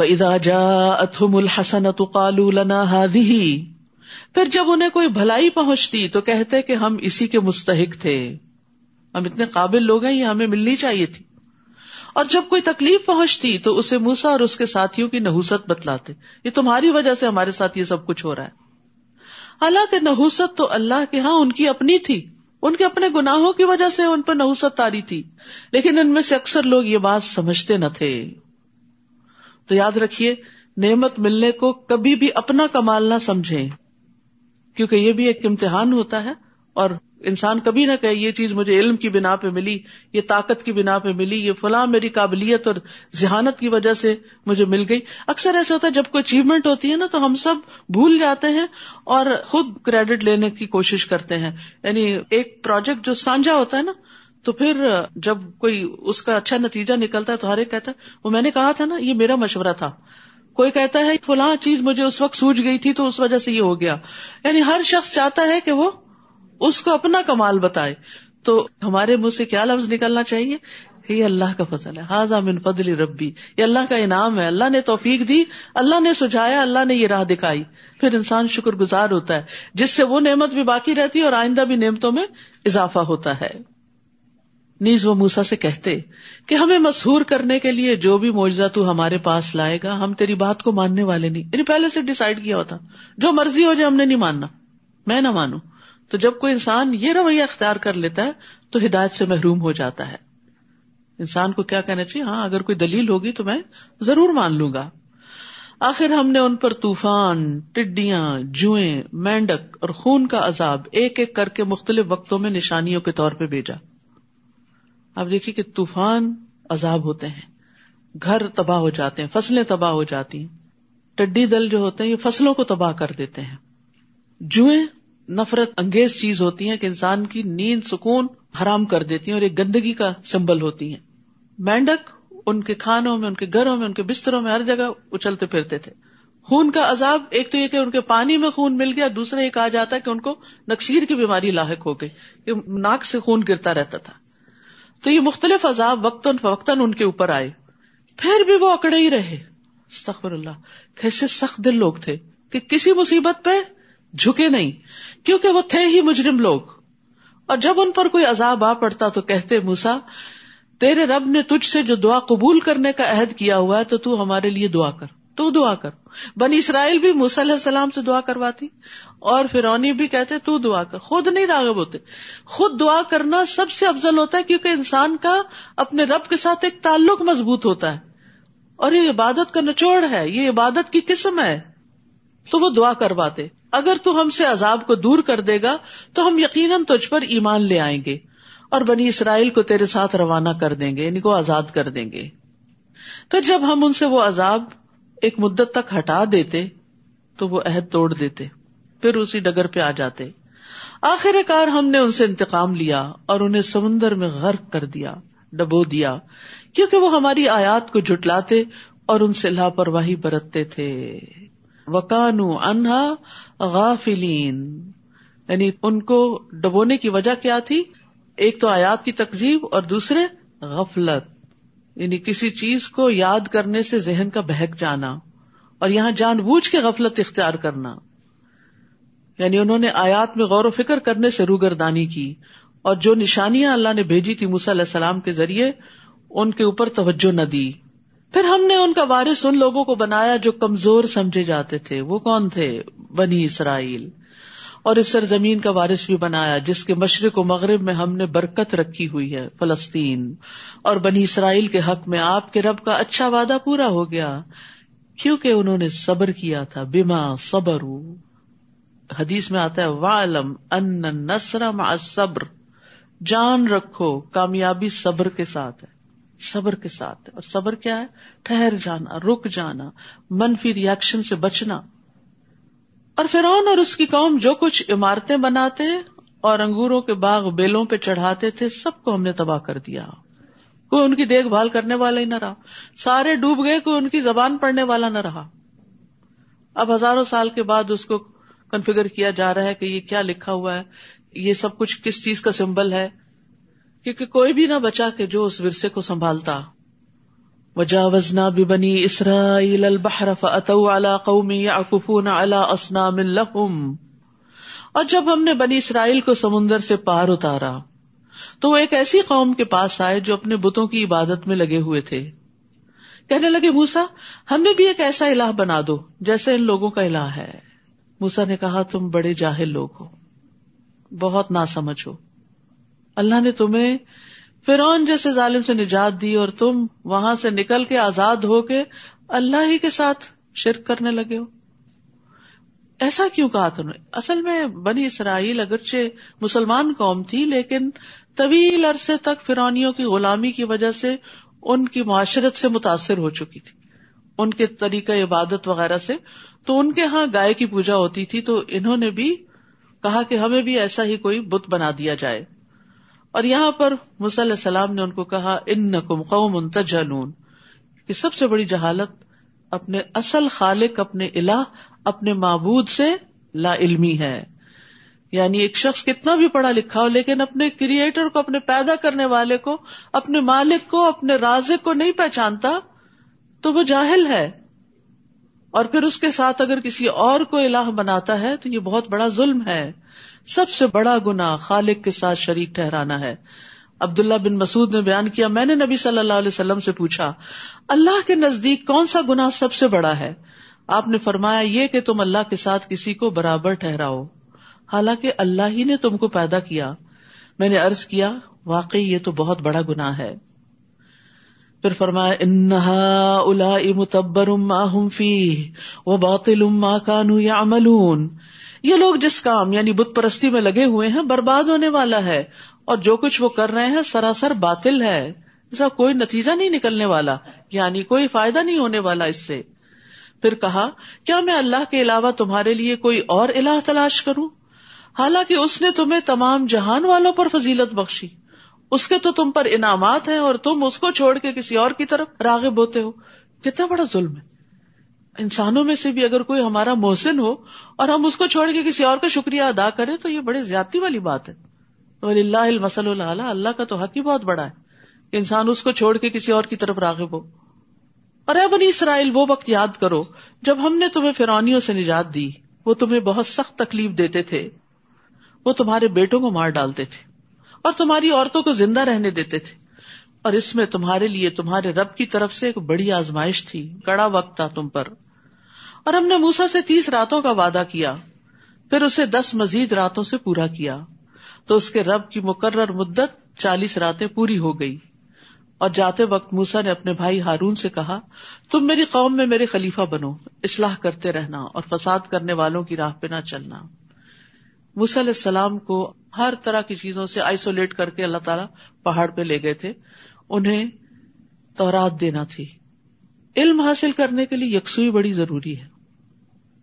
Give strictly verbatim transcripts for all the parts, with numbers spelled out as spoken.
وَإِذَا جَاءَتْهُمُ الْحَسَنَةُ قَالُوا لَنَا هَذِهِ، پھر جب انہیں کوئی بھلائی پہنچتی تو کہتے کہ ہم اسی کے مستحق تھے، ہم اتنے قابل لوگ ہیں، یہ ہمیں ملنی چاہیے تھی۔ اور جب کوئی تکلیف پہنچتی تو اسے موسیٰ اور اس کے ساتھیوں کی نحوست بتلاتے، یہ تمہاری وجہ سے ہمارے ساتھ یہ سب کچھ ہو رہا ہے۔ حالانکہ نحوست تو اللہ کے ہاں ان کی اپنی تھی، ان کے اپنے گناہوں کی وجہ سے ان پر نحوست آ رہی تھی، لیکن ان میں سے اکثر لوگ یہ بات سمجھتے نہ تھے۔ تو یاد رکھیے، نعمت ملنے کو کبھی بھی اپنا کمال نہ سمجھیں، کیونکہ یہ بھی ایک امتحان ہوتا ہے، اور انسان کبھی نہ کہے یہ چیز مجھے علم کی بنا پہ ملی، یہ طاقت کی بنا پہ ملی، یہ فلاں میری قابلیت اور ذہانت کی وجہ سے مجھے مل گئی۔ اکثر ایسا ہوتا ہے جب کوئی اچیومنٹ ہوتی ہے نا تو ہم سب بھول جاتے ہیں اور خود کریڈٹ لینے کی کوشش کرتے ہیں۔ یعنی ایک پروجیکٹ جو سانجھا ہوتا ہے نا، تو پھر جب کوئی اس کا اچھا نتیجہ نکلتا ہے تو ہر ایک کہتا ہے وہ میں نے کہا تھا نا، یہ میرا مشورہ تھا۔ کوئی کہتا ہے فلاں چیز مجھے اس وقت سوجھ گئی تھی تو اس وجہ سے یہ ہو گیا۔ یعنی ہر شخص چاہتا ہے کہ وہ اس کو اپنا کمال بتائے۔ تو ہمارے منہ سے کیا لفظ نکلنا چاہیے کہ یہ اللہ کا فضل ہے، ھذا من فضل ربی، یہ اللہ کا انعام ہے، اللہ نے توفیق دی، اللہ نے سجھایا، اللہ نے یہ راہ دکھائی۔ پھر انسان شکر گزار ہوتا ہے، جس سے وہ نعمت بھی باقی رہتی ہے اور آئندہ بھی نعمتوں میں اضافہ ہوتا ہے۔ نیز وہ موسیٰ سے کہتے کہ ہمیں مسحور کرنے کے لیے جو بھی معجزہ تو ہمارے پاس لائے گا، ہم تیری بات کو ماننے والے نہیں۔ یعنی پہلے سے ڈیسائیڈ کیا ہوتا، جو مرضی ہو جائے ہم نے نہیں ماننا، میں نہ مانوں۔ تو جب کوئی انسان یہ رویہ اختیار کر لیتا ہے تو ہدایت سے محروم ہو جاتا ہے۔ انسان کو کیا کہنا چاہیے؟ ہاں، اگر کوئی دلیل ہوگی تو میں ضرور مان لوں گا۔ آخر ہم نے ان پر طوفان، ٹڈیاں، جوئیں، مینڈک اور خون کا عذاب ایک ایک کر کے مختلف وقتوں میں نشانیوں کے طور پہ بھیجا۔ آپ دیکھیے کہ طوفان عذاب ہوتے ہیں، گھر تباہ ہو جاتے ہیں، فصلیں تباہ ہو جاتی ہیں، ٹڈی دل جو ہوتے ہیں یہ فصلوں کو تباہ کر دیتے ہیں، جوئیں نفرت انگیز چیز ہوتی ہیں کہ انسان کی نیند سکون حرام کر دیتی ہیں اور ایک گندگی کا سمبل ہوتی ہیں، مینڈک ان کے کھانوں میں، ان کے گھروں میں، ان کے بستروں میں ہر جگہ اچھلتے پھرتے تھے۔ خون کا عذاب، ایک تو یہ کہ ان کے پانی میں خون مل گیا، دوسرا یہ کہا جاتا ہے کہ ان کو نکسیر کی بیماری لاحق ہو گئی کہ ناک سے خون گرتا رہتا تھا۔ تو یہ مختلف عذاب وقتاً فوقتاً ان کے اوپر آئے، پھر بھی وہ اکڑے ہی رہے۔ استغفر اللہ، کیسے سخت دل لوگ تھے کہ کسی مصیبت پہ جھکے نہیں، کیونکہ وہ تھے ہی مجرم لوگ۔ اور جب ان پر کوئی عذاب آ پڑتا تو کہتے موسیٰ، تیرے رب نے تجھ سے جو دعا قبول کرنے کا عہد کیا ہوا ہے تو تو ہمارے لیے دعا کر، تو دعا کر۔ بنی اسرائیل بھی موسیٰ علیہ السلام سے دعا کرواتی اور فرعونی بھی کہتے تو دعا کر، خود نہیں راغب ہوتے۔ خود دعا کرنا سب سے افضل ہوتا ہے، کیونکہ انسان کا اپنے رب کے ساتھ ایک تعلق مضبوط ہوتا ہے، اور یہ عبادت کا نچوڑ ہے، یہ عبادت کی قسم ہے۔ تو وہ دعا کرواتے، اگر تو ہم سے عذاب کو دور کر دے گا تو ہم یقیناً تجھ پر ایمان لے آئیں گے اور بنی اسرائیل کو تیرے ساتھ روانہ کر دیں گے، یعنی کو آزاد کر دیں گے۔ پھر جب ہم ان سے وہ عذاب ایک مدت تک ہٹا دیتے تو وہ عہد توڑ دیتے، پھر اسی ڈگر پہ آ جاتے۔ آخر کار ہم نے ان سے انتقام لیا اور انہیں سمندر میں غرق کر دیا، ڈبو دیا، کیونکہ وہ ہماری آیات کو جھٹلاتے اور ان سے لاپرواہی برتتے تھے۔ وَكَانُوا عَنْهَا غَافِلِينَ، یعنی ان کو ڈبونے کی وجہ کیا تھی؟ ایک تو آیات کی تکذیب اور دوسرے غفلت، یعنی کسی چیز کو یاد کرنے سے ذہن کا بہک جانا، اور یہاں جان بوجھ کے غفلت اختیار کرنا۔ یعنی انہوں نے آیات میں غور و فکر کرنے سے روگردانی کی، اور جو نشانیاں اللہ نے بھیجی تھی موسیٰ علیہ السلام کے ذریعے ان کے اوپر توجہ نہ دی۔ پھر ہم نے ان کا وارث ان لوگوں کو بنایا جو کمزور سمجھے جاتے تھے۔ وہ کون تھے؟ بنی اسرائیل۔ اور اس سرزمین کا وارث بھی بنایا جس کے مشرق و مغرب میں ہم نے برکت رکھی ہوئی ہے، فلسطین۔ اور بنی اسرائیل کے حق میں آپ کے رب کا اچھا وعدہ پورا ہو گیا، کیونکہ انہوں نے صبر کیا تھا، بما صبروا۔ حدیث میں آتا ہے وَعَلَمْ أَنَّ النَّصْرَ مَعَ الصَّبْرِ، جان رکھو کامیابی صبر کے ساتھ ہے، صبر کے ساتھ ہے۔ اور صبر کیا ہے؟ ٹھہر جانا، رک جانا، منفی ری ایکشن سے بچنا۔ اور فرعون اور اس کی قوم جو کچھ عمارتیں بناتے اور انگوروں کے باغ بیلوں پہ چڑھاتے تھے، سب کو ہم نے تباہ کر دیا، کوئی ان کی دیکھ بھال کرنے والا ہی نہ رہا، سارے ڈوب گئے، کوئی ان کی زبان پڑھنے والا نہ رہا۔ اب ہزاروں سال کے بعد اس کو کنفیگر کیا جا رہا ہے کہ یہ کیا لکھا ہوا ہے، یہ سب کچھ کس چیز کا سمبل ہے، کیونکہ کوئی بھی نہ بچا کہ جو اس ورثے کو سنبھالتا۔ وجاوزنا ببنی اسرائیل البحر فأتوا علی قوم یعکفون علی اصنام لهم، اور جب ہم نے بنی اسرائیل کو سمندر سے پار اتارا تو وہ ایک ایسی قوم کے پاس آئے جو اپنے بتوں کی عبادت میں لگے ہوئے تھے، کہنے لگے موسیٰ ہمیں بھی ایک ایسا الہ بنا دو جیسے ان لوگوں کا الہ ہے۔ موسیٰ نے کہا تم بڑے جاہل لوگ ہو، بہت ناسمجھ ہو، اللہ نے تمہیں فرعون جیسے ظالم سے نجات دی اور تم وہاں سے نکل کے آزاد ہو کے اللہ ہی کے ساتھ شرک کرنے لگے ہو۔ ایسا کیوں کہا تم نے؟ اصل میں بنی اسرائیل اگرچہ مسلمان قوم تھی لیکن طویل عرصے تک فرعونیوں کی غلامی کی وجہ سے ان کی معاشرت سے متاثر ہو چکی تھی، ان کے طریقہ عبادت وغیرہ سے، تو ان کے ہاں گائے کی پوجا ہوتی تھی، تو انہوں نے بھی کہا کہ ہمیں بھی ایسا ہی کوئی بت بنا دیا جائے۔ اور یہاں پر موسیٰ علیہ السلام نے ان کو کہا انکم قوم تجہلون، کہ سب سے بڑی جہالت اپنے اصل خالق، اپنے الہ، اپنے معبود سے لا علمی ہے۔ یعنی ایک شخص کتنا بھی پڑھا لکھا ہو لیکن اپنے کریٹر کو، اپنے پیدا کرنے والے کو، اپنے مالک کو، اپنے رازق کو نہیں پہچانتا تو وہ جاہل ہے، اور پھر اس کے ساتھ اگر کسی اور کو الہ بناتا ہے تو یہ بہت بڑا ظلم ہے۔ سب سے بڑا گناہ خالق کے ساتھ شریک ٹھہرانا ہے۔ عبداللہ بن مسعود نے بیان کیا، میں نے نبی صلی اللہ علیہ وسلم سے پوچھا اللہ کے نزدیک کون سا گناہ سب سے بڑا ہے؟ آپ نے فرمایا یہ کہ تم اللہ کے ساتھ کسی کو برابر ٹھہراؤ، حالانکہ اللہ ہی نے تم کو پیدا کیا۔ میں نے عرض کیا واقعی یہ تو بہت بڑا گناہ ہے۔ پھر فرمایا انہا اولائی متبر ما ہم فیہ وباطل ما کانوا یعملون، یہ لوگ جس کام یعنی بت پرستی میں لگے ہوئے ہیں برباد ہونے والا ہے، اور جو کچھ وہ کر رہے ہیں سراسر باطل ہے، اس کا کوئی نتیجہ نہیں نکلنے والا، یعنی کوئی فائدہ نہیں ہونے والا اس سے۔ پھر کہا کیا میں اللہ کے علاوہ تمہارے لیے کوئی اور الہ تلاش کروں، حالانکہ اس نے تمہیں تمام جہان والوں پر فضیلت بخشی، اس کے تو تم پر انعامات ہیں اور تم اس کو چھوڑ کے کسی اور کی طرف راغب ہوتے ہو۔ کتنا بڑا ظلم ہے، انسانوں میں سے بھی اگر کوئی ہمارا محسن ہو اور ہم اس کو چھوڑ کے کسی اور کا شکریہ ادا کریں تو یہ بڑے زیادتی والی بات ہے۔ وللہ المثل الاعلی، اللہ کا تو حق ہی بہت بڑا ہے کہ انسان اس کو چھوڑ کے کسی اور کی طرف راغب ہو۔ اور اے بنی اسرائیل وہ وقت یاد کرو جب ہم نے تمہیں فرعونیوں سے نجات دی، وہ تمہیں بہت سخت تکلیف دیتے تھے، وہ تمہارے بیٹوں کو مار ڈالتے تھے اور تمہاری عورتوں کو زندہ رہنے دیتے تھے، اور اس میں تمہارے لیے تمہارے رب کی طرف سے ایک بڑی آزمائش تھی، کڑا وقت تھا تم پر۔ اور ہم نے موسیٰ سے تیس راتوں کا وعدہ کیا، پھر اسے دس مزید راتوں سے پورا کیا، تو اس کے رب کی مقرر مدت چالیس راتیں پوری ہو گئی۔ اور جاتے وقت موسیٰ نے اپنے بھائی ہارون سے کہا تم میری قوم میں میرے خلیفہ بنو، اصلاح کرتے رہنا اور فساد کرنے والوں کی راہ پہ نہ چلنا۔ موسیٰ علیہ السلام کو ہر طرح کی چیزوں سے آئسولیٹ کر کے اللہ تعالیٰ پہاڑ پہ لے گئے تھے، انہیں تورات دینا تھی۔ علم حاصل کرنے کے لیے یکسوئی بڑی ضروری ہے۔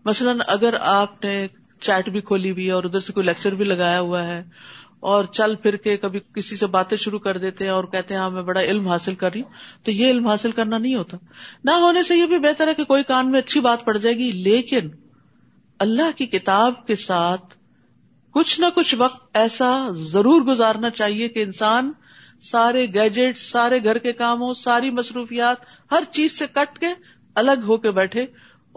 مثلاً اگر آپ نے چیٹ بھی کھولی ہوئی ہے اور ادھر سے کوئی لیکچر بھی لگایا ہوا ہے اور چل پھر کے کبھی کسی سے باتیں شروع کر دیتے ہیں اور کہتے ہیں ہاں میں بڑا علم حاصل کر رہی ہوں، تو یہ علم حاصل کرنا نہیں ہوتا۔ نہ ہونے سے یہ بھی بہتر ہے کہ کوئی کان میں اچھی بات پڑ جائے گی، لیکن اللہ کی کتاب کے ساتھ کچھ نہ کچھ وقت ایسا ضرور گزارنا چاہیے کہ انسان سارے گیجٹس، سارے گھر کے کاموں، ساری مصروفیات، ہر چیز سے کٹ کے الگ ہو کے بیٹھے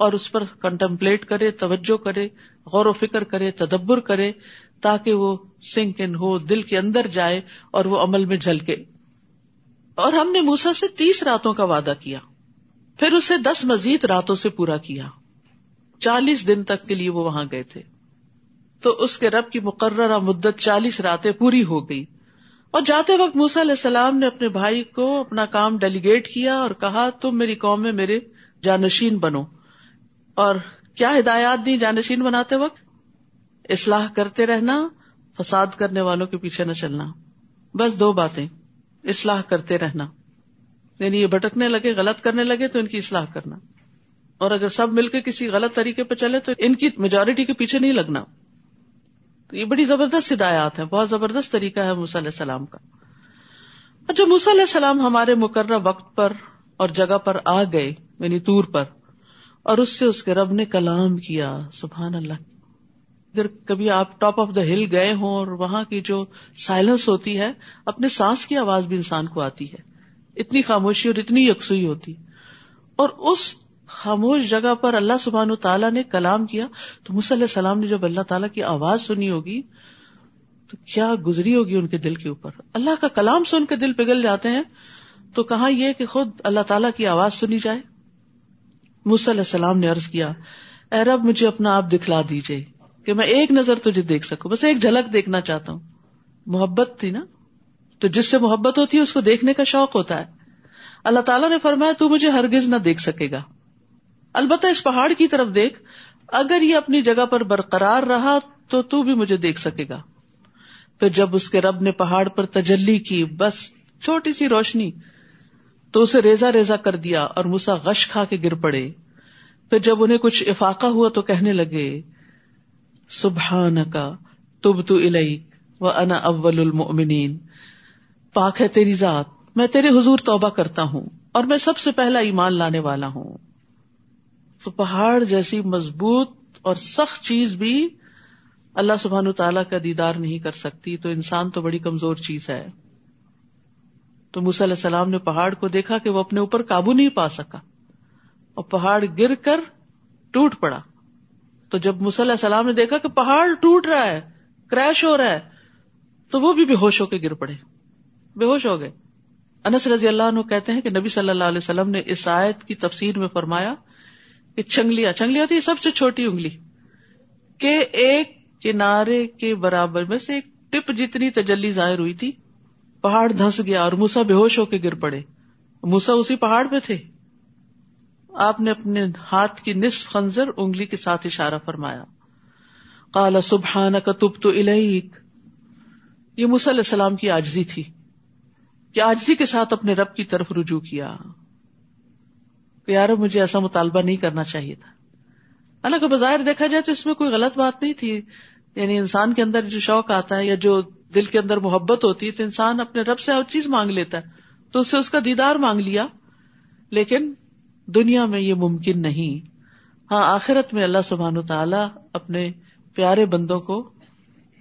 اور اس پر کنٹمپلیٹ کرے، توجہ کرے، غور و فکر کرے، تدبر کرے، تاکہ وہ سنک ان ہو، دل کے اندر جائے اور وہ عمل میں جھلکے۔ اور ہم نے موسیٰ سے تیس راتوں کا وعدہ کیا، پھر اسے دس مزید راتوں سے پورا کیا، چالیس دن تک کے لیے وہ وہاں گئے تھے، تو اس کے رب کی مقررہ مدت چالیس راتیں پوری ہو گئی۔ اور جاتے وقت موسیٰ علیہ السلام نے اپنے بھائی کو اپنا کام ڈیلیگیٹ کیا اور کہا تم میری قوم میں میرے جانشین بنو۔ اور کیا ہدایات دی جانشین بناتے وقت؟ اصلاح کرتے رہنا، فساد کرنے والوں کے پیچھے نہ چلنا۔ بس دو باتیں، اصلاح کرتے رہنا یعنی یہ بھٹکنے لگے، غلط کرنے لگے تو ان کی اصلاح کرنا، اور اگر سب مل کے کسی غلط طریقے پہ چلے تو ان کی میجورٹی کے پیچھے نہیں لگنا۔ تو یہ بڑی زبردست ہدایات ہیں، بہت زبردست طریقہ ہے موسیٰ علیہ السلام کا۔ اور جب موسیٰ علیہ السلام ہمارے مقررہ وقت پر اور جگہ پر آ گئے یعنی طور پر، اور اس سے اس کے رب نے کلام کیا۔ سبحان اللہ، اگر کبھی آپ ٹاپ آف دا ہل گئے ہوں اور وہاں کی جو سائلنس ہوتی ہے، اپنے سانس کی آواز بھی انسان کو آتی ہے، اتنی خاموشی اور اتنی یکسوئی ہوتی. اور اس خاموش جگہ پر اللہ سبحانہ تعالیٰ نے کلام کیا. تو موسیٰ علیہ السلام نے جب اللہ تعالیٰ کی آواز سنی ہوگی تو کیا گزری ہوگی ان کے دل کے اوپر. اللہ کا کلام سن کے دل پگھل جاتے ہیں, تو کہاں یہ کہ خود اللہ تعالیٰ کی آواز سنی جائے. موسیٰ علیہ السلام نے عرض کیا, اے رب مجھے اپنا آپ دکھلا دیجئے کہ میں ایک نظر تجھے دیکھ سکوں, بس ایک جھلک دیکھنا چاہتا ہوں. محبت تھی نا, تو جس سے محبت ہوتی ہے اس کو دیکھنے کا شوق ہوتا ہے. اللہ تعالیٰ نے فرمایا تو مجھے ہرگز نہ دیکھ سکے گا, البتہ اس پہاڑ کی طرف دیکھ, اگر یہ اپنی جگہ پر برقرار رہا تو تو بھی مجھے دیکھ سکے گا. پھر جب اس کے رب نے پہاڑ پر تجلی کی, بس چھوٹی سی روشنی, تو اسے ریزہ ریزہ کر دیا اور موسیٰ غش کھا کے گر پڑے. پھر جب انہیں کچھ افاقہ ہوا تو کہنے لگے, سبحانک تبت الیک وانا اول المؤمنین, پاک ہے تیری ذات, میں تیرے حضور توبہ کرتا ہوں اور میں سب سے پہلا ایمان لانے والا ہوں. تو پہاڑ جیسی مضبوط اور سخت چیز بھی اللہ سبحانہ وتعالیٰ کا دیدار نہیں کر سکتی, تو انسان تو بڑی کمزور چیز ہے. تو موسیٰ علیہ السلام نے پہاڑ کو دیکھا کہ وہ اپنے اوپر قابو نہیں پا سکا اور پہاڑ گر کر ٹوٹ پڑا. تو جب موسیٰ علیہ السلام نے دیکھا کہ پہاڑ ٹوٹ رہا ہے, کریش ہو رہا ہے, تو وہ بھی بے ہوش ہو کے گر پڑے, بے ہوش ہو گئے. انس رضی اللہ عنہ کہتے ہیں کہ نبی صلی اللہ علیہ وسلم نے اس آیت کی تفسیر میں فرمایا کہ چنگلیاں, چنگلیاں ہوتی ہے سب سے چھوٹی انگلی, کہ ایک کنارے کے برابر میں سے ایک ٹپ جتنی تجلی ظاہر ہوئی تھی. پہاڑ دھنس گیا اور موسیٰ بے ہوش ہو کے گر پڑے. موسیٰ اسی پہاڑ پہ تھے. آپ نے اپنے ہاتھ کی نصف خنزر انگلی کے ساتھ اشارہ فرمایا. قال سبحانک تبت الیک, یہ موسیٰ علیہ السلام کی عاجزی تھی کہ عاجزی کے ساتھ اپنے رب کی طرف رجوع کیا کہ یار مجھے ایسا مطالبہ نہیں کرنا چاہیے تھا. حالانکہ بظاہر دیکھا جائے تو اس میں کوئی غلط بات نہیں تھی, یعنی انسان کے اندر جو شوق آتا ہے یا جو دل کے اندر محبت ہوتی ہے تو انسان اپنے رب سے ہر چیز مانگ لیتا ہے, تو اس سے اس کا دیدار مانگ لیا. لیکن دنیا میں یہ ممکن نہیں, ہاں آخرت میں اللہ سبحانہ وتعالیٰ اپنے پیارے بندوں کو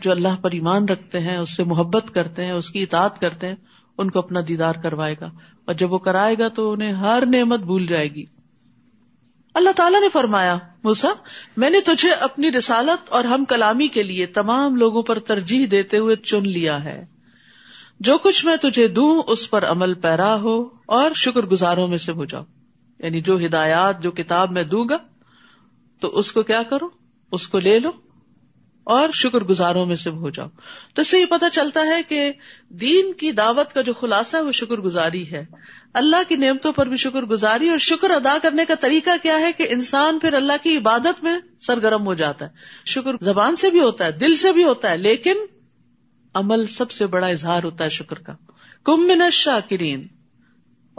جو اللہ پر ایمان رکھتے ہیں, اس سے محبت کرتے ہیں, اس کی اطاعت کرتے ہیں, ان کو اپنا دیدار کروائے گا. اور جب وہ کرائے گا تو انہیں ہر نعمت بھول جائے گی. اللہ تعالیٰ نے فرمایا, موسیٰ میں نے تجھے اپنی رسالت اور ہم کلامی کے لیے تمام لوگوں پر ترجیح دیتے ہوئے چن لیا ہے. جو کچھ میں تجھے دوں اس پر عمل پیرا ہو اور شکر گزاروں میں سے ہو جاؤ. یعنی جو ہدایات, جو کتاب میں دوں گا تو اس کو کیا کرو, اس کو لے لو اور شکر گزاروں میں سے ہو جاؤ. تو اس سے یہ پتہ چلتا ہے کہ دین کی دعوت کا جو خلاصہ ہے وہ شکر گزاری ہے. اللہ کی نعمتوں پر بھی شکر گزاری, اور شکر ادا کرنے کا طریقہ کیا ہے کہ انسان پھر اللہ کی عبادت میں سرگرم ہو جاتا ہے. شکر زبان سے بھی ہوتا ہے, دل سے بھی ہوتا ہے, لیکن عمل سب سے بڑا اظہار ہوتا ہے شکر کا. کم من الشاکرین,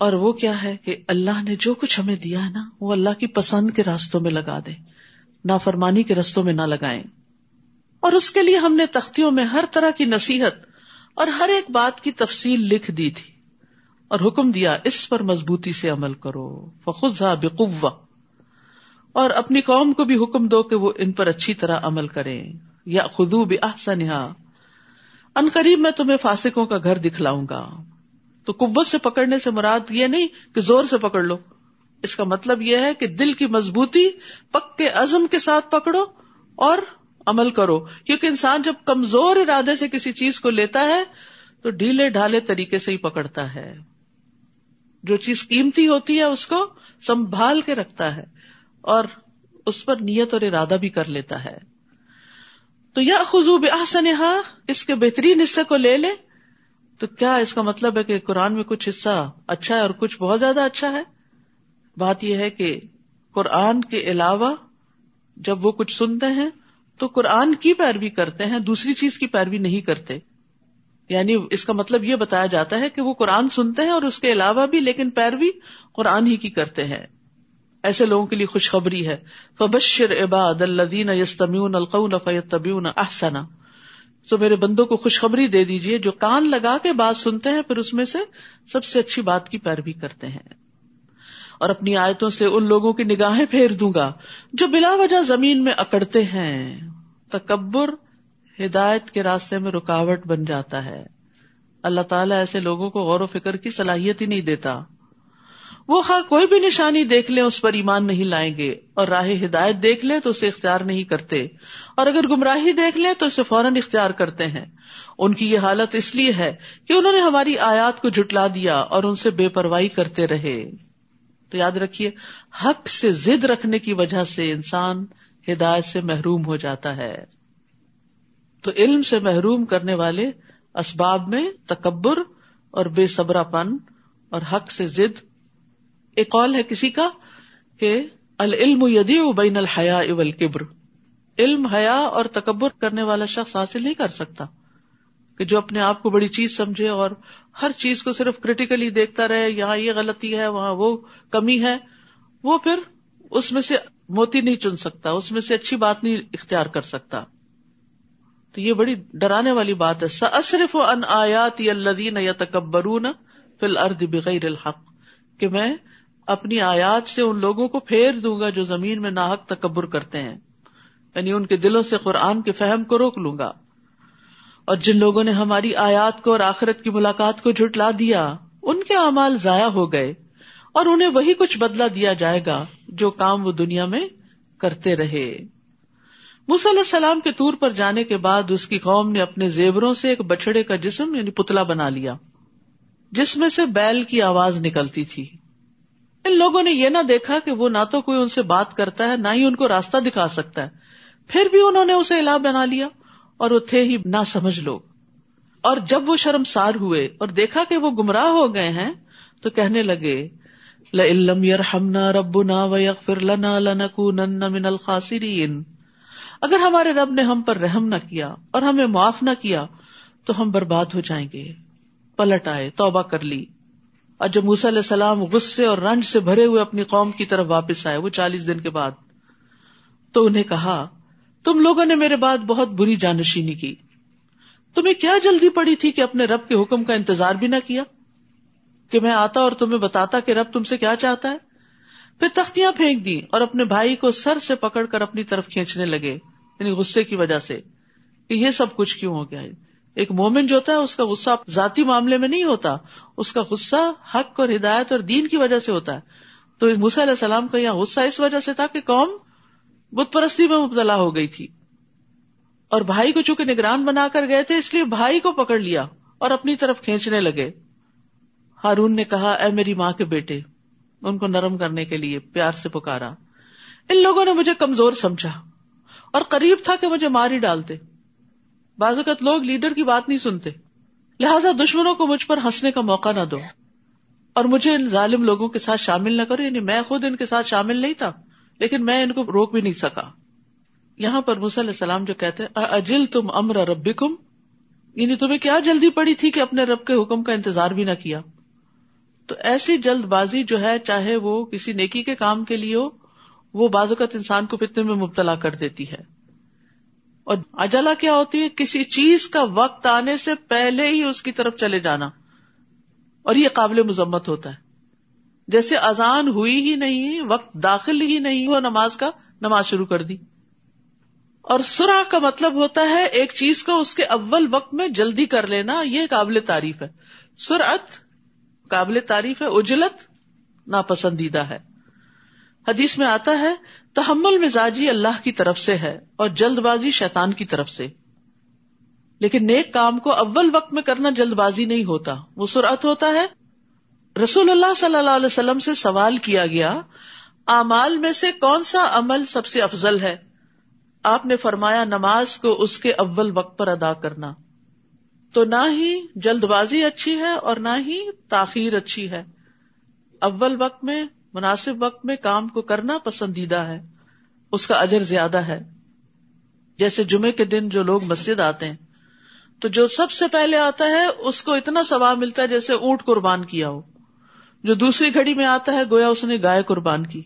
اور وہ کیا ہے کہ اللہ نے جو کچھ ہمیں دیا ہے نا وہ اللہ کی پسند کے راستوں میں لگا دیں, نافرمانی کے راستوں میں نہ لگائیں. اور اس کے لیے ہم نے تختیوں میں ہر طرح کی نصیحت اور ہر ایک بات کی تفصیل لکھ دی تھی, اور حکم دیا اس پر مضبوطی سے عمل کرو. فَخُذْهَا بِقُوَّةٍ, اور اپنی قوم کو بھی حکم دو کہ وہ ان پر اچھی طرح عمل کریں. یَأْخُذُوا بِأَحْسَنِهَا, ان قریب میں تمہیں فاسقوں کا گھر دکھلاؤں گا. تو قوت سے پکڑنے سے مراد یہ نہیں کہ زور سے پکڑ لو, اس کا مطلب یہ ہے کہ دل کی مضبوطی, پکے عزم کے ساتھ پکڑو اور عمل کرو. کیونکہ انسان جب کمزور ارادے سے کسی چیز کو لیتا ہے تو ڈھیلے ڈھالے طریقے سے ہی پکڑتا ہے. جو چیز قیمتی ہوتی ہے اس کو سنبھال کے رکھتا ہے اور اس پر نیت اور ارادہ بھی کر لیتا ہے. تو یأخذوا بأحسنها, اس کے بہترین حصے کو لے لے. تو کیا اس کا مطلب ہے کہ قرآن میں کچھ حصہ اچھا ہے اور کچھ بہت زیادہ اچھا ہے؟ بات یہ ہے کہ قرآن کے علاوہ جب وہ کچھ سنتے ہیں تو قرآن کی پیروی کرتے ہیں, دوسری چیز کی پیروی نہیں کرتے. یعنی اس کا مطلب یہ بتایا جاتا ہے کہ وہ قرآن سنتے ہیں اور اس کے علاوہ بھی, لیکن پیروی قرآن ہی کی کرتے ہیں. ایسے لوگوں کے لیے خوشخبری ہے. فبشر عباد الذین یستمعون القول فیتبعون احسنہ, تو میرے بندوں کو خوشخبری دے دیجئے جو کان لگا کے بات سنتے ہیں پھر اس میں سے سب سے اچھی بات کی پیروی کرتے ہیں. اور اپنی آیتوں سے ان لوگوں کی نگاہیں پھیر دوں گا جو بلا وجہ زمین میں اکڑتے ہیں. تکبر ہدایت کے راستے میں رکاوٹ بن جاتا ہے, اللہ تعالیٰ ایسے لوگوں کو غور و فکر کی صلاحیت ہی نہیں دیتا. وہ خواہ کوئی بھی نشانی دیکھ لیں اس پر ایمان نہیں لائیں گے, اور راہ ہدایت دیکھ لیں تو اسے اختیار نہیں کرتے, اور اگر گمراہی دیکھ لیں تو اسے فوراً اختیار کرتے ہیں. ان کی یہ حالت اس لیے ہے کہ انہوں نے ہماری آیات کو جھٹلا دیا اور ان سے بے پرواہی کرتے رہے. تو یاد رکھیے, حق سے ضد رکھنے کی وجہ سے انسان ہدایت سے محروم ہو جاتا ہے. تو علم سے محروم کرنے والے اسباب میں تکبر اور بے صبرا پن اور حق سے ضد. ایک قول ہے کسی کا کہ العلم یدیع بین الحیاء والکبر, علم حیا اور تکبر کرنے والا شخص حاصل نہیں کر سکتا. کہ جو اپنے آپ کو بڑی چیز سمجھے اور ہر چیز کو صرف کریٹیکلی دیکھتا رہے, یہاں یہ غلطی ہے وہاں وہ کمی ہے, وہ پھر اس میں سے موتی نہیں چن سکتا, اس میں سے اچھی بات نہیں اختیار کر سکتا. تو یہ بڑی ڈرانے والی بات ہے. سأصرف عن آیاتی الذین یتکبرون فی الارض بغیر الحق, کہ میں اپنی آیات سے ان لوگوں کو پھیر دوں گا جو زمین میں ناحق تکبر کرتے ہیں, یعنی ان کے دلوں سے قرآن کے فہم کو روک لوں گا. اور جن لوگوں نے ہماری آیات کو اور آخرت کی ملاقات کو جھٹلا دیا ان کے اعمال ضائع ہو گئے, اور انہیں وہی کچھ بدلہ دیا جائے گا جو کام وہ دنیا میں کرتے رہے. موسیٰ علیہ السلام کے طور پر جانے کے بعد اس کی قوم نے اپنے زیوروں سے ایک بچڑے کا جسم یعنی پتلا بنا لیا جس میں سے بیل کی آواز نکلتی تھی. ان لوگوں نے یہ نہ دیکھا کہ وہ نہ تو کوئی ان سے بات کرتا ہے نہ ہی ان کو راستہ دکھا سکتا ہے, پھر بھی انہوں نے اسے الہ بنا لیا, اور وہ تھے ہی نہ سمجھ لوگ. اور جب وہ شرمسار ہوئے اور دیکھا کہ وہ گمراہ ہو گئے ہیں تو کہنے لگے لَئِن لَمْ يَرْحَمْنَا رَبُّنَا وَيَغْفِرْ لَنَا لَنَكُونَنَّ مِنَ الْخَاسِرِينَ, اگر ہمارے رب نے ہم پر رحم نہ کیا اور ہمیں معاف نہ کیا تو ہم برباد ہو جائیں گے. پلٹ آئے, توبہ کر لی. اور جب موسیٰ علیہ السلام غصے اور رنج سے بھرے ہوئے اپنی قوم کی طرف واپس آئے, وہ چالیس دن کے بعد, تو انہیں کہا تم لوگوں نے میرے بعد بہت بری جانشینی کی, تمہیں کیا جلدی پڑی تھی کہ اپنے رب کے حکم کا انتظار بھی نہ کیا کہ میں آتا اور تمہیں بتاتا کہ رب تم سے کیا چاہتا ہے. پھر تختیاں پھینک دی اور اپنے بھائی کو سر سے پکڑ کر اپنی طرف کھینچنے لگے, یعنی غصے کی وجہ سے کہ یہ سب کچھ کیوں ہو گیا. ایک مومن جو ہوتا ہے اس کا غصہ ذاتی معاملے میں نہیں ہوتا, اس کا غصہ حق اور ہدایت اور دین کی وجہ سے ہوتا ہے. تو موسیٰ علیہ السلام کا یہاں غصہ اس وجہ سے تھا کہ قوم بت پرستی میں مبتلا ہو گئی تھی, اور بھائی کو چونکہ نگران بنا کر گئے تھے اس لیے بھائی کو پکڑ لیا اور اپنی طرف کھینچنے لگے. ہارون نے کہا اے میری ماں کے بیٹے, ان کو نرم کرنے کے لیے پیار سے پکارا, ان لوگوں نے مجھے کمزور سمجھا اور قریب تھا کہ مجھے مار ہی ڈالتے. بعض اوقات لوگ لیڈر کی بات نہیں سنتے, لہٰذا دشمنوں کو مجھ پر ہنسنے کا موقع نہ دو اور مجھے ان ظالم لوگوں کے ساتھ شامل نہ کرو. یعنی میں خود ان کے ساتھ شامل نہیں تھا لیکن میں ان کو روک بھی نہیں سکا. یہاں پر موسیٰ علیہ السلام جو کہتے ہیں اعجلتم امر ربکم, یعنی تمہیں کیا جلدی پڑی تھی کہ اپنے رب کے حکم کا انتظار بھی نہ کیا. تو ایسی جلد بازی جو ہے چاہے وہ کسی نیکی کے کام کے لیے ہو, وہ بعض اوقات انسان کو فتنے میں مبتلا کر دیتی ہے. اور عجلہ کیا ہوتی ہے؟ کسی چیز کا وقت آنے سے پہلے ہی اس کی طرف چلے جانا, اور یہ قابل مذمت ہوتا ہے. جیسے اذان ہوئی ہی نہیں, وقت داخل ہی نہیں ہوا نماز کا, نماز شروع کر دی. اور سرعہ کا مطلب ہوتا ہے ایک چیز کو اس کے اول وقت میں جلدی کر لینا, یہ قابل تعریف ہے. سرعت قابل تعریف ہے, عجلت ناپسندیدہ ہے. حدیث میں آتا ہے تحمل مزاجی اللہ کی طرف سے ہے اور جلد بازی شیطان کی طرف سے. لیکن نیک کام کو اول وقت میں کرنا جلد بازی نہیں ہوتا, وہ سرعت ہوتا ہے. رسول اللہ صلی اللہ علیہ وسلم سے سوال کیا گیا اعمال میں سے کون سا عمل سب سے افضل ہے؟ آپ نے فرمایا نماز کو اس کے اول وقت پر ادا کرنا. تو نہ ہی جلد بازی اچھی ہے اور نہ ہی تاخیر اچھی ہے. اول وقت میں, مناسب وقت میں کام کو کرنا پسندیدہ ہے, اس کا اجر زیادہ ہے. جیسے جمعے کے دن جو لوگ مسجد آتے ہیں تو جو سب سے پہلے آتا ہے اس کو اتنا ثواب ملتا ہے جیسے اونٹ قربان کیا ہو. جو دوسری گھڑی میں آتا ہے گویا اس نے گائے قربان کی,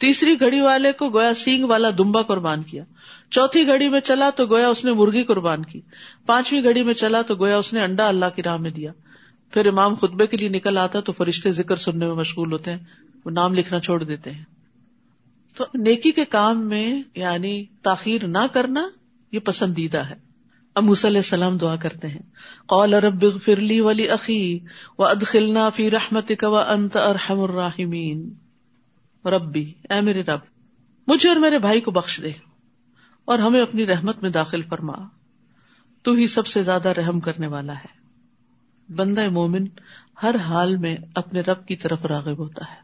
تیسری گھڑی والے کو گویا سینگ والا دمبا قربان کیا, چوتھی گھڑی میں چلا تو گویا اس نے مرغی قربان کی, پانچویں گھڑی میں چلا تو گویا اس نے انڈا اللہ کی راہ میں دیا. پھر امام خطبے کے لیے نکل آتا تو فرشتے ذکر سننے میں مشغول ہوتے ہیں, وہ نام لکھنا چھوڑ دیتے ہیں. تو نیکی کے کام میں یعنی تاخیر نہ کرنا یہ پسندیدہ ہے. اب موسیٰ علیہ السلام دعا کرتے ہیں قال رب اغفر لی ولی اخی وادخلنا فی رحمتک وانت ارحم الراحمین، ربی اے میرے رب مجھے اور میرے بھائی کو بخش دے اور ہمیں اپنی رحمت میں داخل فرما، تو ہی سب سے زیادہ رحم کرنے والا ہے۔ بندہ مومن ہر حال میں اپنے رب کی طرف راغب ہوتا ہے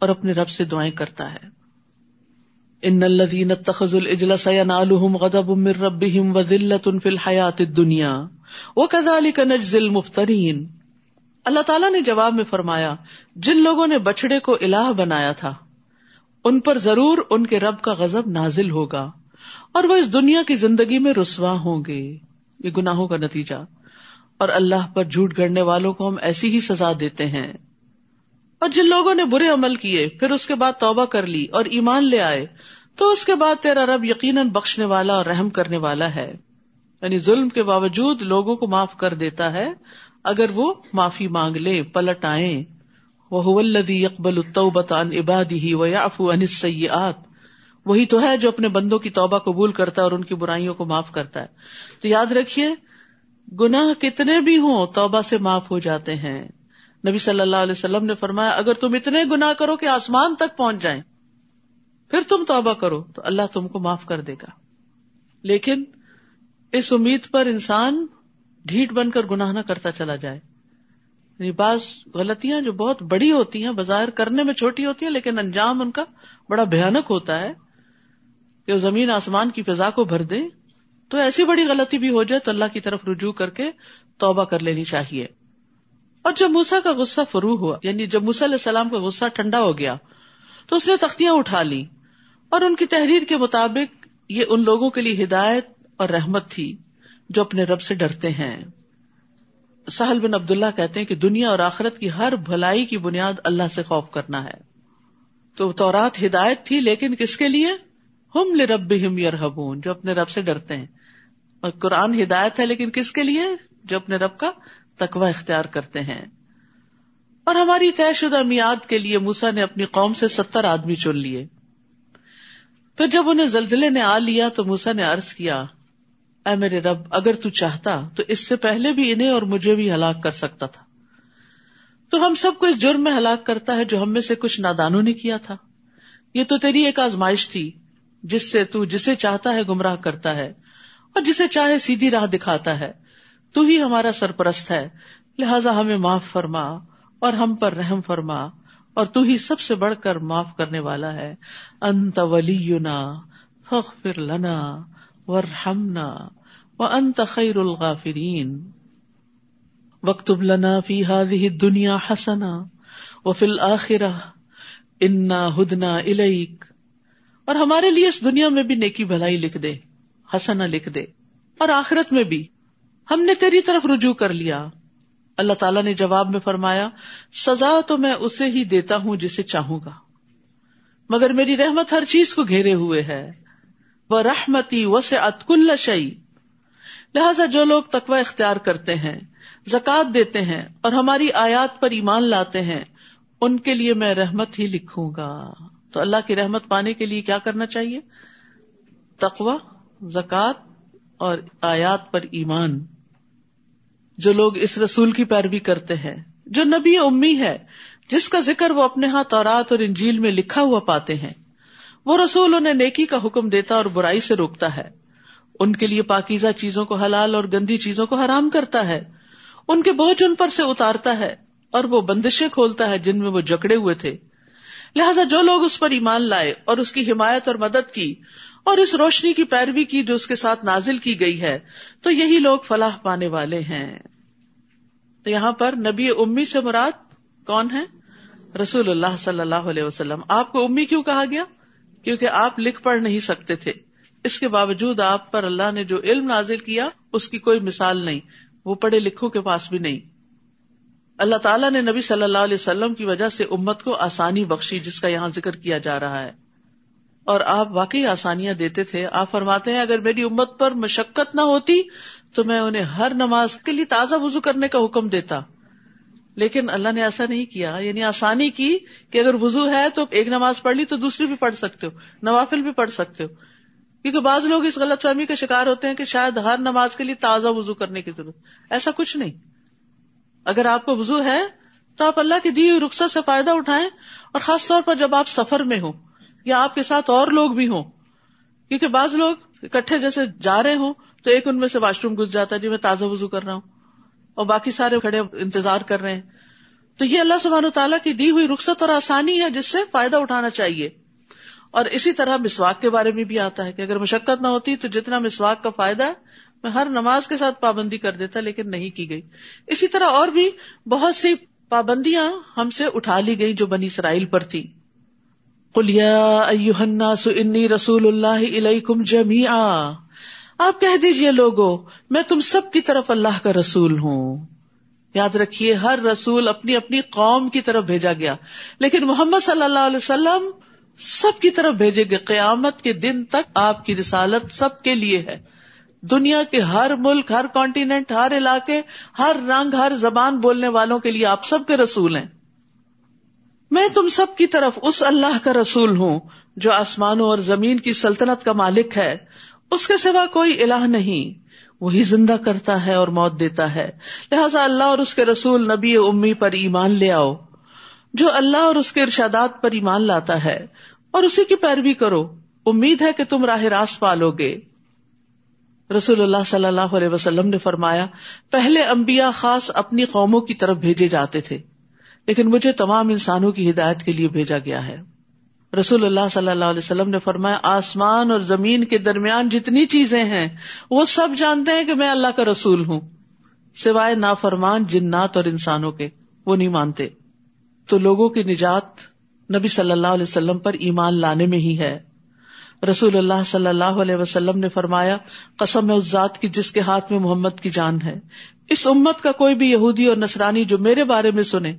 اور اپنے رب سے دعائیں کرتا ہے۔ ان الذين اتخذوا الاجلس ينالهم غضب من ربهم وذلة في الحياة الدنيا وكذلك نجزي المفترين۔ اللہ تعالیٰ نے جواب میں فرمایا، جن لوگوں نے بچڑے کو الہ بنایا تھا ان پر ضرور ان کے رب کا غضب نازل ہوگا اور وہ اس دنیا کی زندگی میں رسوا ہوں گے، یہ گناہوں کا نتیجہ، اور اللہ پر جھوٹ گھڑنے والوں کو ہم ایسی ہی سزا دیتے ہیں۔ اور جن لوگوں نے برے عمل کیے پھر اس کے بعد توبہ کر لی اور ایمان لے آئے تو اس کے بعد تیرا رب یقیناً بخشنے والا اور رحم کرنے والا ہے، یعنی ظلم کے باوجود لوگوں کو معاف کر دیتا ہے اگر وہ معافی مانگ لے، پلٹ آئیں۔ وَهُوَ الَّذِي يَقْبَلُ التَّوْبَةَ عَنْ عِبَادِهِ وَيَعْفُو عَنِ السَّيِّئَاتِ، وہی تو ہے جو اپنے بندوں کی توبہ قبول کرتا ہے اور ان کی برائیوں کو معاف کرتا ہے۔ تو یاد رکھیے، گناہ کتنے بھی ہوں توبہ سے معاف ہو جاتے ہیں۔ نبی صلی اللہ علیہ وسلم نے فرمایا، اگر تم اتنے گناہ کرو کہ آسمان تک پہنچ جائیں پھر تم توبہ کرو تو اللہ تم کو معاف کر دے گا۔ لیکن اس امید پر انسان ڈھیٹ بن کر گناہ نہ کرتا چلا جائے، یعنی بعض غلطیاں جو بہت بڑی ہوتی ہیں بظاہر کرنے میں چھوٹی ہوتی ہیں لیکن انجام ان کا بڑا بھیانک ہوتا ہے کہ وہ زمین آسمان کی فضا کو بھر دے، تو ایسی بڑی غلطی بھی ہو جائے تو اللہ کی طرف رجوع کر کے توبہ کر لینی چاہیے۔ اور جب موسیٰ کا غصہ فرو ہوا، یعنی جب موسیٰ علیہ السلام کا غصہ ٹھنڈا ہو گیا تو اس نے تختیاں اٹھا لی اور ان کی تحریر کے مطابق یہ ان لوگوں کے لیے ہدایت اور رحمت تھی جو اپنے رب سے ڈرتے ہیں۔ سہل بن عبداللہ کہتے ہیں کہ دنیا اور آخرت کی ہر بھلائی کی بنیاد اللہ سے خوف کرنا ہے۔ تو تورات ہدایت تھی لیکن کس کے لیے؟ ہم لربہم یرہبون، جو اپنے رب سے ڈرتے ہیں۔ اور قرآن ہدایت ہے لیکن کس کے لیے؟ جو اپنے رب کا تقوی اختیار کرتے ہیں۔ اور ہماری طے شدہ میعاد کے لیے موسیٰ نے اپنی قوم سے ستر آدمی چن لیے۔ پھر جب انہیں زلزلے نے آ لیا تو موسیٰ نے عرض کیا، اے میرے رب اگر تو چاہتا تو اس سے پہلے بھی انہیں اور مجھے بھی ہلاک کر سکتا تھا، تو ہم سب کو اس جرم میں ہلاک کرتا ہے جو ہم میں سے کچھ نادانوں نے کیا تھا۔ یہ تو تیری ایک آزمائش تھی جس سے تو جسے چاہتا ہے گمراہ کرتا ہے اور جسے چاہے سیدھی راہ دکھاتا ہے، تو ہی ہمارا سرپرست ہے، لہذا ہمیں معاف فرما اور ہم پر رحم فرما، اور تو ہی سب سے بڑھ کر معاف کرنے والا ہے۔ انت ولینا فاغفر لنا وارحمنا وانت خیر الغافرین واکتب لنا فی ہذہ الدنیا حسنہ وفی الآخرہ انا ہدنا الیک، اور ہمارے لیے اس دنیا میں بھی نیکی بھلائی لکھ دے، حسنہ لکھ دے، اور آخرت میں بھی ہم نے تیری طرف رجوع کر لیا۔ اللہ تعالیٰ نے جواب میں فرمایا، سزا تو میں اسے ہی دیتا ہوں جسے چاہوں گا، مگر میری رحمت ہر چیز کو گھیرے ہوئے ہے، وَرَحْمَتِي وَسِعَتْ كُلَّ شَيْءٍ، لہذا جو لوگ تقوی اختیار کرتے ہیں، زکات دیتے ہیں اور ہماری آیات پر ایمان لاتے ہیں، ان کے لیے میں رحمت ہی لکھوں گا۔ تو اللہ کی رحمت پانے کے لیے کیا کرنا چاہیے؟ تقوی، زکات اور آیات پر ایمان۔ جو لوگ اس رسول کی پیروی کرتے ہیں جو نبی امی ہے، جس کا ذکر وہ اپنے ہاں تورات اور انجیل میں لکھا ہوا پاتے ہیں، وہ رسول انہیں نیکی کا حکم دیتا اور برائی سے روکتا ہے، ان کے لیے پاکیزہ چیزوں کو حلال اور گندی چیزوں کو حرام کرتا ہے، ان کے بوجھ ان پر سے اتارتا ہے اور وہ بندشیں کھولتا ہے جن میں وہ جکڑے ہوئے تھے، لہذا جو لوگ اس پر ایمان لائے اور اس کی حمایت اور مدد کی اور اس روشنی کی پیروی کی جو اس کے ساتھ نازل کی گئی ہے، تو یہی لوگ فلاح پانے والے ہیں۔ تو یہاں پر نبی امی سے مراد کون ہے؟ رسول اللہ صلی اللہ علیہ وسلم۔ آپ کو امی کیوں کہا گیا؟ کیونکہ آپ لکھ پڑھ نہیں سکتے تھے، اس کے باوجود آپ پر اللہ نے جو علم نازل کیا اس کی کوئی مثال نہیں، وہ پڑھے لکھوں کے پاس بھی نہیں۔ اللہ تعالیٰ نے نبی صلی اللہ علیہ وسلم کی وجہ سے امت کو آسانی بخشی، جس کا یہاں ذکر کیا جا رہا ہے، اور آپ واقعی آسانیاں دیتے تھے۔ آپ فرماتے ہیں، اگر میری امت پر مشقت نہ ہوتی تو میں انہیں ہر نماز کے لیے تازہ وضو کرنے کا حکم دیتا، لیکن اللہ نے ایسا نہیں کیا، یعنی آسانی کی کہ اگر وضو ہے تو ایک نماز پڑھ لی تو دوسری بھی پڑھ سکتے ہو، نوافل بھی پڑھ سکتے ہو، کیونکہ بعض لوگ اس غلط فہمی کا شکار ہوتے ہیں کہ شاید ہر نماز کے لیے تازہ وضو کرنے کی ضرورت، ایسا کچھ نہیں. اگر آپ کو وضو ہے تو آپ اللہ کی دی ہوئی رخصت سے فائدہ اٹھائیں، اور خاص طور پر جب آپ سفر میں ہوں یا آپ کے ساتھ اور لوگ بھی ہوں، کیونکہ بعض لوگ اکٹھے جیسے جا رہے ہوں تو ایک ان میں سے واش روم گھس جاتا ہے جی میں تازہ وضو کر رہا ہوں، اور باقی سارے کھڑے انتظار کر رہے ہیں. تو یہ اللہ سبحانہ وتعالیٰ کی دی ہوئی رخصت اور آسانی ہے جس سے فائدہ اٹھانا چاہیے. اور اسی طرح مسواک کے بارے میں بھی آتا ہے کہ اگر مشقت نہ ہوتی تو جتنا مسواک کا فائدہ ہے میں ہر نماز کے ساتھ پابندی کر دیتا، لیکن نہیں کی گئی. اسی طرح اور بھی بہت سی پابندیاں ہم سے اٹھا لی گئی جو بنی اسرائیل پر تھی. قُلْ يَا أَيُّهَا النَّاسُ إِنِّي رَسُولُ اللَّهِ إِلَيْكُمْ جَمِيعًا، آپ کہہ دیجئے لوگو میں تم سب کی طرف اللہ کا رسول ہوں. یاد رکھیے ہر رسول اپنی اپنی قوم کی طرف بھیجا گیا، لیکن محمد صلی اللہ علیہ وسلم سب کی طرف بھیجے گئے. قیامت کے دن تک آپ کی رسالت سب کے لیے ہے، دنیا کے ہر ملک، ہر کانٹیننٹ، ہر علاقے، ہر رنگ، ہر زبان بولنے والوں کے لیے آپ سب کے رسول ہیں. میں تم سب کی طرف اس اللہ کا رسول ہوں جو آسمانوں اور زمین کی سلطنت کا مالک ہے، اس کے سوا کوئی الہ نہیں، وہی زندہ کرتا ہے اور موت دیتا ہے. لہٰذا اللہ اور اس کے رسول نبی امی پر ایمان لے آؤ، جو اللہ اور اس کے ارشادات پر ایمان لاتا ہے، اور اسی کی پیروی کرو، امید ہے کہ تم راہ راست پالو گے. رسول اللہ صلی اللہ علیہ وسلم نے فرمایا پہلے انبیاء خاص اپنی قوموں کی طرف بھیجے جاتے تھے، لیکن مجھے تمام انسانوں کی ہدایت کے لیے بھیجا گیا ہے. رسول اللہ صلی اللہ علیہ وسلم نے فرمایا آسمان اور زمین کے درمیان جتنی چیزیں ہیں وہ سب جانتے ہیں کہ میں اللہ کا رسول ہوں، سوائے نافرمان جنات اور انسانوں کے، وہ نہیں مانتے. تو لوگوں کی نجات نبی صلی اللہ علیہ وسلم پر ایمان لانے میں ہی ہے. رسول اللہ صلی اللہ علیہ وسلم نے فرمایا قسم ہے اس ذات کی جس کے ہاتھ میں محمد کی جان ہے، اس امت کا کوئی بھی یہودی اور نصرانی جو میرے بارے میں سنے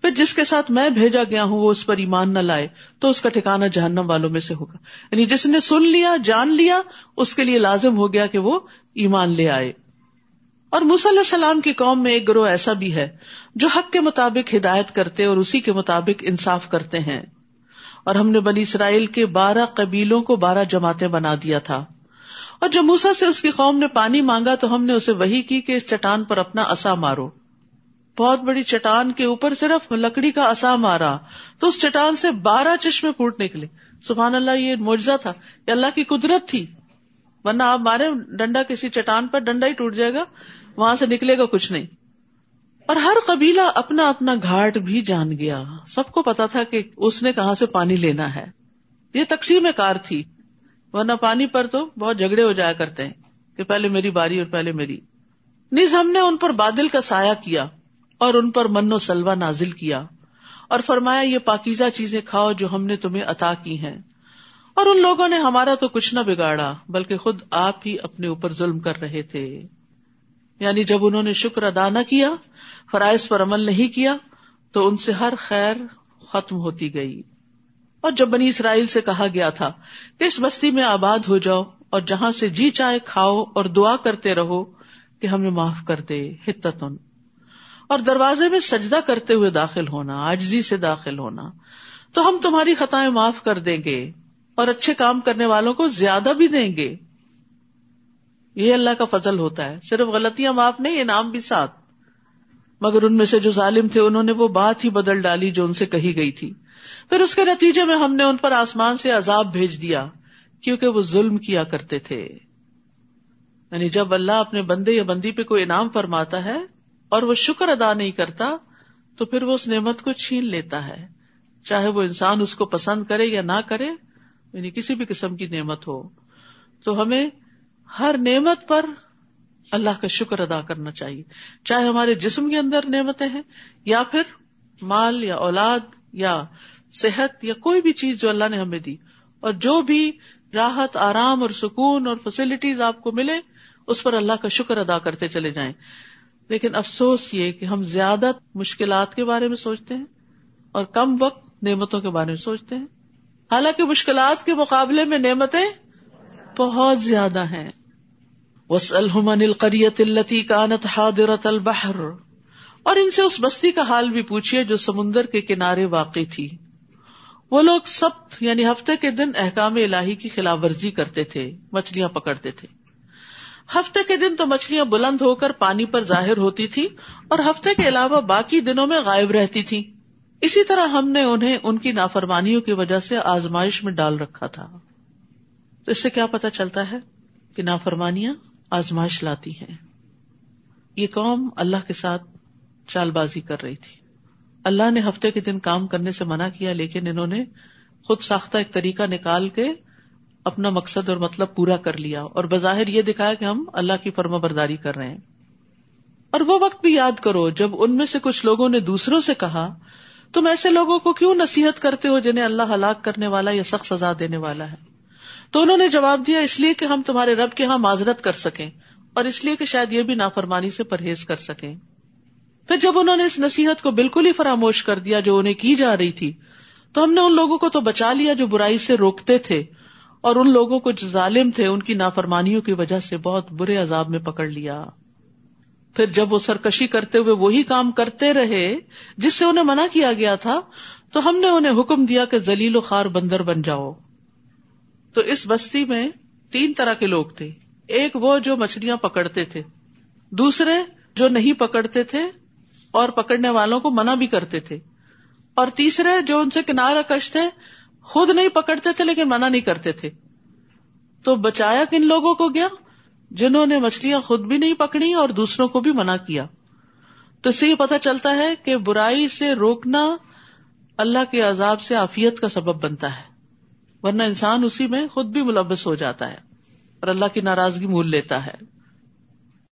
پھر جس کے ساتھ میں بھیجا گیا ہوں وہ اس پر ایمان نہ لائے تو اس کا ٹھکانہ جہنم والوں میں سے ہوگا. یعنی جس نے سن لیا، جان لیا، اس کے لیے لازم ہو گیا کہ وہ ایمان لے آئے. اور موسیٰ علیہ السلام کی قوم میں ایک گروہ ایسا بھی ہے جو حق کے مطابق ہدایت کرتے اور اسی کے مطابق انصاف کرتے ہیں. اور ہم نے بنی اسرائیل کے بارہ قبیلوں کو بارہ جماعتیں بنا دیا تھا، اور جب موسیٰ سے اس کی قوم نے پانی مانگا تو ہم نے اسے وحی کی کہ اس چٹان پر اپنا عصا مارو. بہت بڑی چٹان کے اوپر صرف لکڑی کا عصا مارا تو اس چٹان سے بارہ چشمے پھوٹ نکلے. سبحان اللہ، یہ معجزہ تھا، یہ اللہ کی قدرت تھی، ورنہ آپ مارے ڈنڈا کسی چٹان پر ڈنڈا ہی ٹوٹ جائے گا، وہاں سے نکلے گا کچھ نہیں. اور ہر قبیلہ اپنا اپنا گھاٹ بھی جان گیا، سب کو پتا تھا کہ اس نے کہاں سے پانی لینا ہے. یہ تقسیم کار تھی، ورنہ پانی پر تو بہت جھگڑے ہو جایا کرتے ہیں کہ پہلے میری باری اور پہلے میری. نیز ہم نے ان پر بادل کا سایہ کیا اور ان پر من و سلوہ نازل کیا، اور فرمایا یہ پاکیزہ چیزیں کھاؤ جو ہم نے تمہیں عطا کی ہیں. اور ان لوگوں نے ہمارا تو کچھ نہ بگاڑا بلکہ خود آپ ہی اپنے اوپر ظلم کر رہے تھے. یعنی جب انہوں نے شکر ادا نہ کیا، فرائض پر عمل نہیں کیا، تو ان سے ہر خیر ختم ہوتی گئی. اور جب بنی اسرائیل سے کہا گیا تھا کہ اس بستی میں آباد ہو جاؤ اور جہاں سے جی چاہے کھاؤ اور دعا کرتے رہو کہ ہمیں معاف کر دے، حتتن، اور دروازے میں سجدہ کرتے ہوئے داخل ہونا، عاجزی سے داخل ہونا، تو ہم تمہاری خطائیں معاف کر دیں گے اور اچھے کام کرنے والوں کو زیادہ بھی دیں گے. یہ اللہ کا فضل ہوتا ہے، صرف غلطیاں معاف نہیں، انعام بھی ساتھ. مگر ان میں سے جو ظالم تھے انہوں نے وہ بات ہی بدل ڈالی جو ان سے کہی گئی تھی، پھر اس کے نتیجے میں ہم نے ان پر آسمان سے عذاب بھیج دیا کیونکہ وہ ظلم کیا کرتے تھے. یعنی جب اللہ اپنے بندے یا بندی پہ کوئی انعام فرماتا ہے اور وہ شکر ادا نہیں کرتا تو پھر وہ اس نعمت کو چھین لیتا ہے، چاہے وہ انسان اس کو پسند کرے یا نہ کرے، یعنی کسی بھی قسم کی نعمت ہو. تو ہمیں ہر نعمت پر اللہ کا شکر ادا کرنا چاہیے، چاہے ہمارے جسم کے اندر نعمتیں ہیں یا پھر مال یا اولاد یا صحت یا کوئی بھی چیز جو اللہ نے ہمیں دی. اور جو بھی راحت، آرام اور سکون اور فیسلٹیز آپ کو ملے اس پر اللہ کا شکر ادا کرتے چلے جائیں. لیکن افسوس یہ کہ ہم زیادہ مشکلات کے بارے میں سوچتے ہیں اور کم وقت نعمتوں کے بارے میں سوچتے ہیں، حالانکہ مشکلات کے مقابلے میں نعمتیں بہت زیادہ ہیں. وَاسْأَلْهُمْ عَنِ الْقَرْيَةِ الَّتِي كَانَتْ حَاضِرَةَ الْبَحْرِ، اور ان سے اس بستی کا حال بھی پوچھئے جو سمندر کے کنارے واقع تھی. وہ لوگ سبت یعنی ہفتے کے دن احکام الہی کی خلاف ورزی کرتے تھے، مچھلیاں پکڑتے تھے۔ ہفتے کے دن تو مچھلیاں بلند ہو کر پانی پر ظاہر ہوتی تھی اور ہفتے کے علاوہ باقی دنوں میں غائب رہتی تھی۔ اسی طرح ہم نے انہیں ان کی نافرمانیوں کی وجہ سے آزمائش میں ڈال رکھا تھا۔ تو اس سے کیا پتہ چلتا ہے کہ نافرمانیاں آزمائش لاتی ہیں۔ یہ قوم اللہ کے ساتھ چال بازی کر رہی تھی۔ اللہ نے ہفتے کے دن کام کرنے سے منع کیا، لیکن انہوں نے خود ساختہ ایک طریقہ نکال کے اپنا مقصد اور مطلب پورا کر لیا، اور بظاہر یہ دکھایا کہ ہم اللہ کی فرما برداری کر رہے ہیں۔ اور وہ وقت بھی یاد کرو جب ان میں سے کچھ لوگوں نے دوسروں سے کہا، تم ایسے لوگوں کو کیوں نصیحت کرتے ہو جنہیں اللہ ہلاک کرنے والا یا سخت سزا دینے والا ہے؟ تو انہوں نے جواب دیا، اس لیے کہ ہم تمہارے رب کے ہاں معذرت کر سکیں، اور اس لیے کہ شاید یہ بھی نافرمانی سے پرہیز کر سکیں۔ پھر جب انہوں نے اس نصیحت کو بالکل ہی فراموش کر دیا جو انہیں کی جا رہی تھی، تو ہم نے ان لوگوں کو تو بچا لیا جو برائی سے روکتے تھے، اور ان لوگوں کو جو ظالم تھے ان کی نافرمانیوں کی وجہ سے بہت برے عذاب میں پکڑ لیا۔ پھر جب وہ سرکشی کرتے ہوئے وہی کام کرتے رہے جس سے انہیں منع کیا گیا تھا، تو ہم نے انہیں حکم دیا کہ ذلیل و خوار بندر بن جاؤ۔ تو اس بستی میں تین طرح کے لوگ تھے، ایک وہ جو مچھلیاں پکڑتے تھے، دوسرے جو نہیں پکڑتے تھے اور پکڑنے والوں کو منع بھی کرتے تھے، اور تیسرے جو ان سے کنارہ کش تھے، خود نہیں پکڑتے تھے لیکن منع نہیں کرتے تھے۔ تو بچایا کن لوگوں کو گیا؟ جنہوں نے مچھلیاں خود بھی نہیں پکڑی اور دوسروں کو بھی منع کیا۔ تو اس سے یہ پتہ چلتا ہے کہ برائی سے روکنا اللہ کے عذاب سے عافیت کا سبب بنتا ہے، ورنہ انسان اسی میں خود بھی ملوث ہو جاتا ہے اور اللہ کی ناراضگی مول لیتا ہے۔